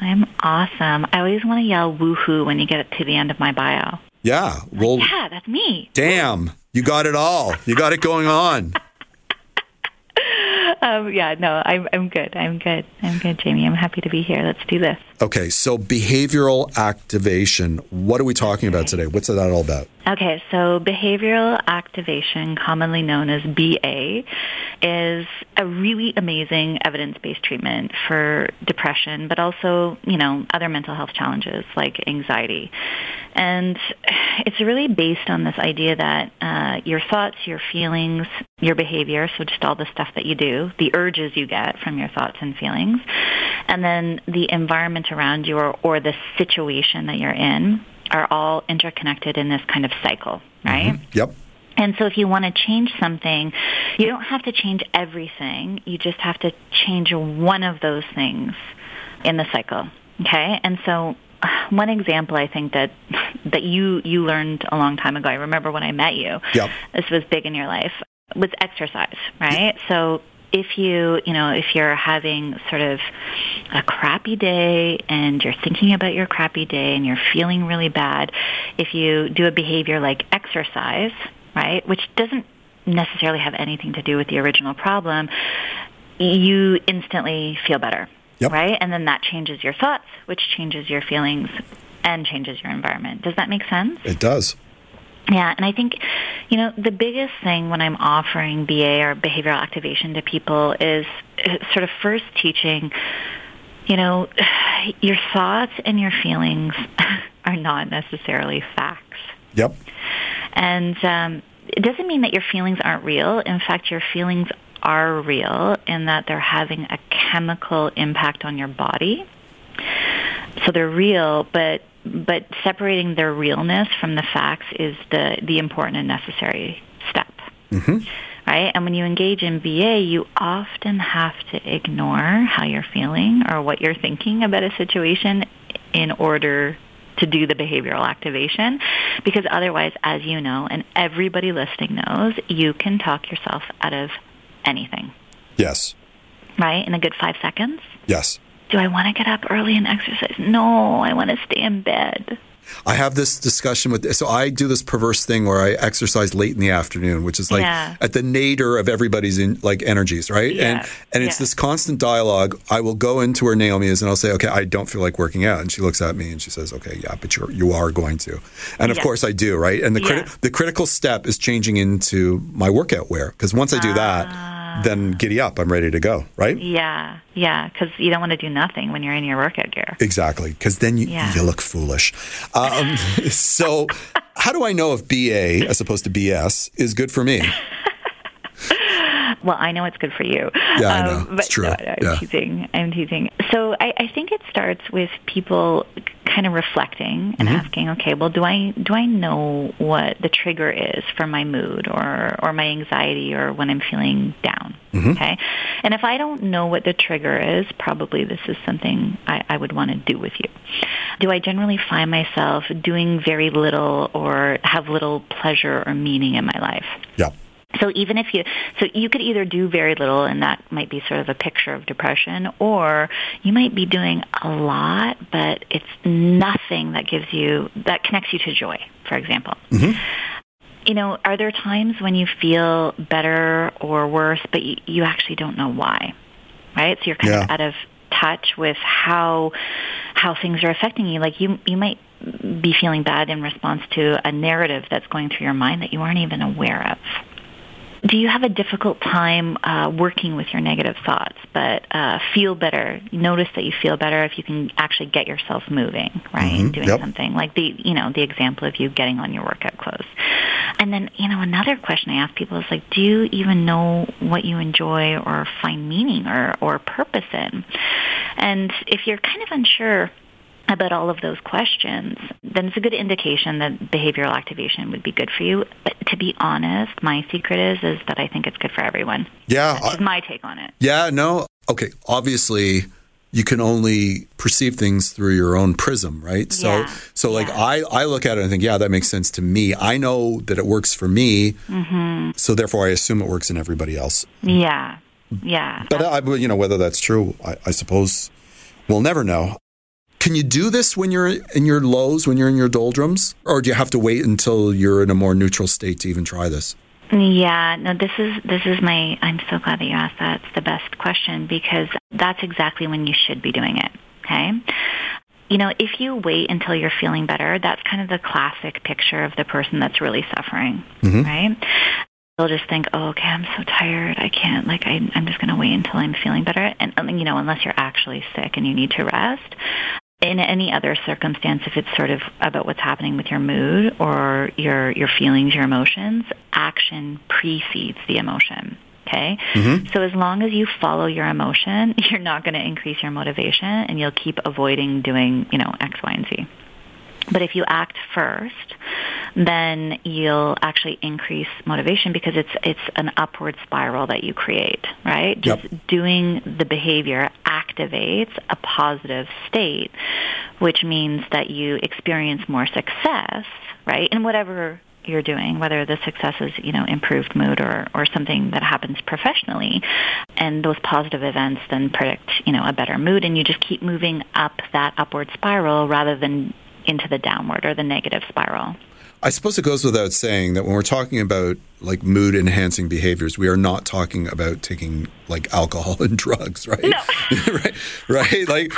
I'm awesome. I always want to yell woohoo when you get to the end of my bio. Yeah. Well, yeah, that's me. Damn. You got it all. You got it going on. um, yeah, no, I'm, I'm good. I'm good. I'm good, Jamie. I'm happy to be here. Let's do this. Okay, so behavioral activation. What are we talking about today? What's that all about? Okay, so behavioral activation, commonly known as B A, is a really amazing evidence-based treatment for depression, but also, you know, other mental health challenges like anxiety. And it's really based on this idea that uh, your thoughts, your feelings, your behavior, so just all the stuff that you do, the urges you get from your thoughts and feelings, and then the environment around you or, or the situation that you're in are all interconnected in this kind of cycle, right? Mm-hmm. Yep. And so if you want to change something, you don't have to change everything. You just have to change one of those things in the cycle, okay? And so one example I think that that you, you learned a long time ago. I remember when I met you, yep. This was big in your life, was exercise, right? Yep. So if you, you know, if you're having sort of a crappy day and you're thinking about your crappy day and you're feeling really bad, if you do a behavior like exercise, right, which doesn't necessarily have anything to do with the original problem, you instantly feel better, yep. right? And then that changes your thoughts, which changes your feelings and changes your environment. Does that make sense? It does. Yeah, and I think, you know, the biggest thing when I'm offering B A or behavioral activation to people is sort of first teaching, you know, your thoughts and your feelings are not necessarily facts. Yep. And um, it doesn't mean that your feelings aren't real. In fact, your feelings are real in that they're having a chemical impact on your body. So they're real, but But separating their realness from the facts is the, the important and necessary step, mm-hmm. right? And when you engage in B A, you often have to ignore how you're feeling or what you're thinking about a situation in order to do the behavioral activation, because otherwise, as you know, and everybody listening knows, you can talk yourself out of anything. Yes. Right? In a good five seconds? Yes. Do I want to get up early and exercise? No, I want to stay in bed. I have this discussion with, so I do this perverse thing where I exercise late in the afternoon, which is like yeah. at the nadir of everybody's in, like energies, right? Yeah. And and it's yeah. this constant dialogue. I will go into where Naomi is and I'll say, okay, I don't feel like working out. And she looks at me and she says, okay, yeah, but you're, you are going to. And of yeah. course I do, right? And the, criti- yeah. the critical step is changing into my workout wear, because once I do that, uh. then giddy up, I'm ready to go, right? Yeah, yeah, because you don't want to do nothing when you're in your workout gear. Exactly, because then you, yeah. you look foolish. Um, so how do I know if B A, as opposed to B S, is good for me? Well, I know it's good for you. Yeah, I know. Um, but it's true. No, no, I'm yeah. teasing. I'm teasing. So I, I think it starts with people kind of reflecting and mm-hmm. asking, okay, well, do I do I know what the trigger is for my mood or, or my anxiety or when I'm feeling down? Mm-hmm. Okay, and if I don't know what the trigger is, probably this is something I, I would want to do with you. Do I generally find myself doing very little or have little pleasure or meaning in my life? Yeah. So even if you, so you could either do very little, and that might be sort of a picture of depression, or you might be doing a lot, but it's nothing that gives you, that connects you to joy, for example. Mm-hmm. You know, are there times when you feel better or worse, but you, you actually don't know why, right? So you're kind yeah. of out of touch with how how things are affecting you. Like you, you might be feeling bad in response to a narrative that's going through your mind that you aren't even aware of. Do you have a difficult time uh, working with your negative thoughts, but uh, feel better? Notice that you feel better if you can actually get yourself moving, right? Mm-hmm. Doing yep. something like the, you know, the example of you getting on your workout clothes. And then, you know, another question I ask people is like, do you even know what you enjoy or find meaning or, or purpose in? And if you're kind of unsure about all of those questions, then it's a good indication that behavioral activation would be good for you. But to be honest, my secret is is that I think it's good for everyone. Yeah. That's I, my take on it. Yeah, no. Okay, obviously you can only perceive things through your own prism, right? So yeah. so like yeah. I, I look at it and I think, yeah, that makes sense to me. I know that it works for me, mm-hmm. so therefore I assume it works in everybody else. Yeah, yeah. But, I, you know, whether that's true, I, I suppose we'll never know. Can you do this when you're in your lows, when you're in your doldrums? Or do you have to wait until you're in a more neutral state to even try this? Yeah, no, this is this is my, I'm so glad that you asked that. It's the best question, because that's exactly when you should be doing it, okay? You know, if you wait until you're feeling better, that's kind of the classic picture of the person that's really suffering, mm-hmm. right? They'll just think, oh, okay, I'm so tired. I can't, like, I, I'm just going to wait until I'm feeling better. And, you know, unless you're actually sick and you need to rest. In any other circumstance, if it's sort of about what's happening with your mood or your your feelings, your emotions, action precedes the emotion, okay? Mm-hmm. So as long as you follow your emotion, you're not going to increase your motivation and you'll keep avoiding doing, you know, X, Y, and Z. But if you act first, then you'll actually increase motivation, because it's it's an upward spiral that you create, right? Just yep. doing the behavior, acting. activates a positive state, which means that you experience more success, right, in whatever you're doing, whether the success is, you know, improved mood or, or something that happens professionally. And those positive events then predict, you know, a better mood, and you just keep moving up that upward spiral rather than into the downward or the negative spiral. I suppose it goes without saying that when we're talking about like mood enhancing behaviors, we are not talking about taking like alcohol and drugs, right? No. right, right. Like,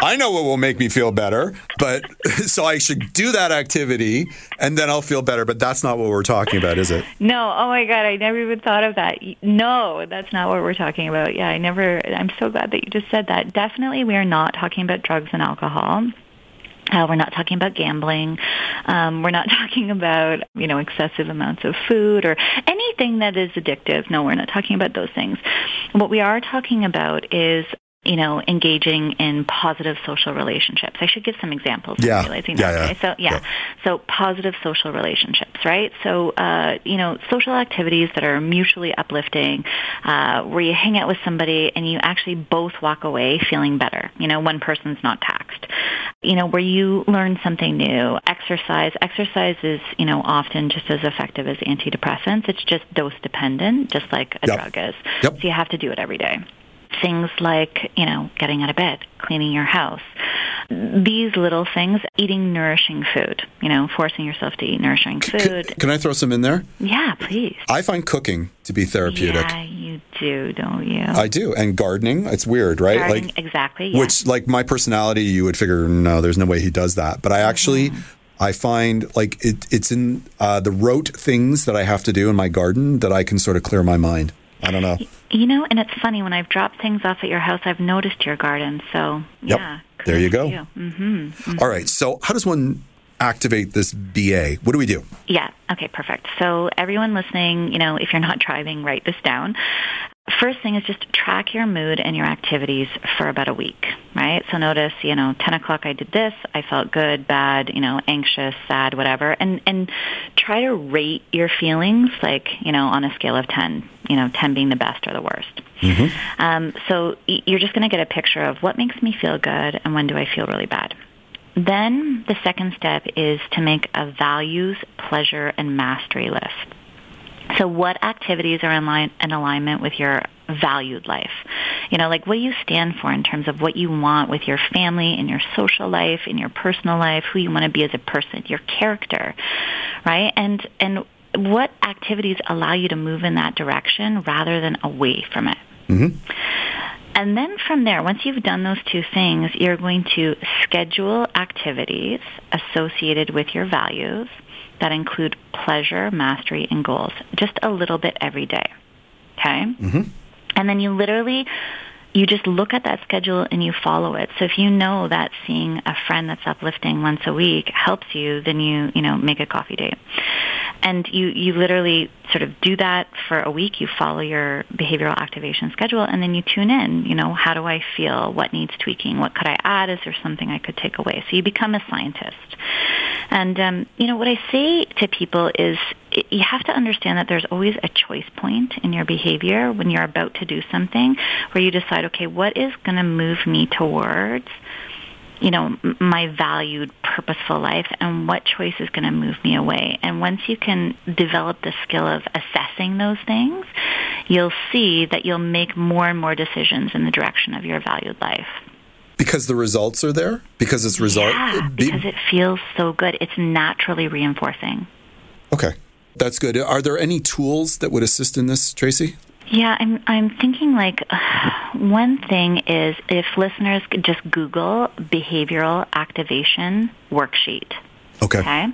I know what will make me feel better, but so I should do that activity and then I'll feel better. But that's not what we're talking about, is it? No. Oh my God, I never even thought of that. No, that's not what we're talking about. Yeah, I never. I'm so glad that you just said that. Definitely, we are not talking about drugs and alcohol. Uh, we're not talking about gambling. Um, we're not talking about, you know, excessive amounts of food or anything that is addictive. No, we're not talking about those things. What we are talking about is, you know, engaging in positive social relationships. I should give some examples. Yeah. I'm realizing yeah, that. Yeah. Okay. So, yeah. yeah. So positive social relationships, right? So, uh, you know, social activities that are mutually uplifting, uh, where you hang out with somebody and you actually both walk away feeling better. You know, one person's not taxed. You know, where you learn something new. Exercise. Exercise is, you know, often just as effective as antidepressants. It's just dose dependent, just like a yep. drug is. Yep. So you have to do it every day. Things like, you know, getting out of bed, cleaning your house, these little things, eating nourishing food, you know, forcing yourself to eat nourishing food. Can, can I throw some in there? Yeah, please. I find cooking to be therapeutic. Yeah, you do, don't you? I do. And gardening, it's weird, right? Gardening, like, exactly. Yeah. Which, like, my personality, you would figure, no, there's no way he does that. But I actually... Mm-hmm. I find like it, it's in uh, the rote things that I have to do in my garden that I can sort of clear my mind. I don't know. You know, and it's funny, when I've dropped things off at your house, I've noticed your garden. So, yep. yeah. There you go. You. Mm-hmm. Mm-hmm. All right. So how does one activate this B A? What do we do? Yeah. Okay, perfect. So everyone listening, you know, if you're not driving, write this down. First thing is just track your mood and your activities for about a week, right? So notice, you know, ten o'clock I did this, I felt good, bad, you know, anxious, sad, whatever. And and try to rate your feelings, like, you know, on a scale of ten, you know, ten being the best or the worst. Mm-hmm. Um, so you're just going to get a picture of what makes me feel good and when do I feel really bad. Then the second step is to make a values, pleasure, and mastery list. So what activities are in line, in alignment with your valued life? You know, like what you stand for in terms of what you want with your family, in your social life, in your personal life, who you want to be as a person, your character, right? And and what activities allow you to move in that direction rather than away from it? Mm-hmm. And then from there, once you've done those two things, you're going to schedule activities associated with your values that include pleasure, mastery, and goals, just a little bit every day, okay? Mm-hmm. And then you literally, you just look at that schedule and you follow it. So if you know that seeing a friend that's uplifting once a week helps you, then you, you know, make a coffee date. And you, you literally sort of do that for a week. You follow your behavioral activation schedule, and then you tune in. You know, how do I feel? What needs tweaking? What could I add? Is there something I could take away? So you become a scientist. And, um, you know, what I say to people is it, you have to understand that there's always a choice point in your behavior when you're about to do something where you decide, okay, what is going to move me towards, you know, my valued, purposeful life, and what choice is going to move me away. And once you can develop the skill of assessing those things, you'll see that you'll make more and more decisions in the direction of your valued life. Because the results are there? Because it's result? Yeah, because it feels so good. It's naturally reinforcing. Okay, that's good. Are there any tools that would assist in this, Tracy? Yeah, I'm I'm thinking like uh, one thing is if listeners could just Google behavioral activation worksheet. Okay. Okay.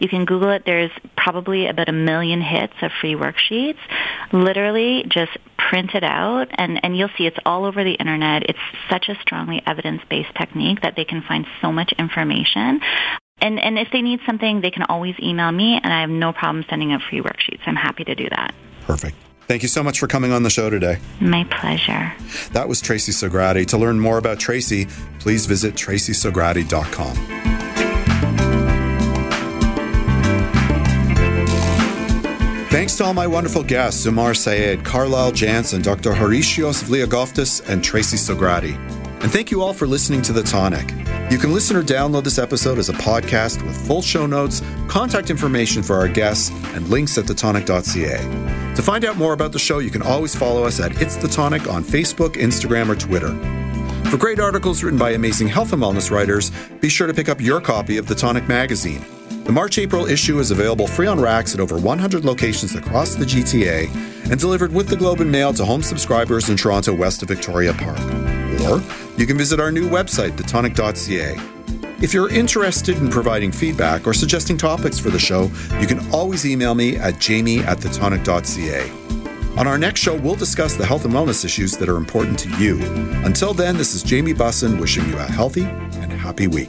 You can Google it. There's probably about a million hits of free worksheets. Literally just print it out, and, and you'll see it's all over the Internet. It's such a strongly evidence-based technique that they can find so much information. And and if they need something, they can always email me, and I have no problem sending out free worksheets. I'm happy to do that. Perfect. Thank you so much for coming on the show today. My pleasure. That was Tracy Sagrati. To learn more about Tracy, please visit tracy sagrati dot com. Thanks to all my wonderful guests, Umar Sayed, Carlyle Jansen, Doctor Harisios Liagoftis, and Tracy Sagrati. And thank you all for listening to The Tonic. You can listen or download this episode as a podcast with full show notes, contact information for our guests, and links at the tonic dot c a. To find out more about the show, you can always follow us at It's The Tonic on Facebook, Instagram, or Twitter. For great articles written by amazing health and wellness writers, be sure to pick up your copy of The Tonic magazine. The March-April issue is available free on racks at over one hundred locations across the G T A and delivered with the Globe and Mail to home subscribers in Toronto west of Victoria Park. Or you can visit our new website, the tonic dot c a. If you're interested in providing feedback or suggesting topics for the show, you can always email me at jamie at the tonic dot c a. On our next show, we'll discuss the health and wellness issues that are important to you. Until then, this is Jamie Busson wishing you a healthy and happy week.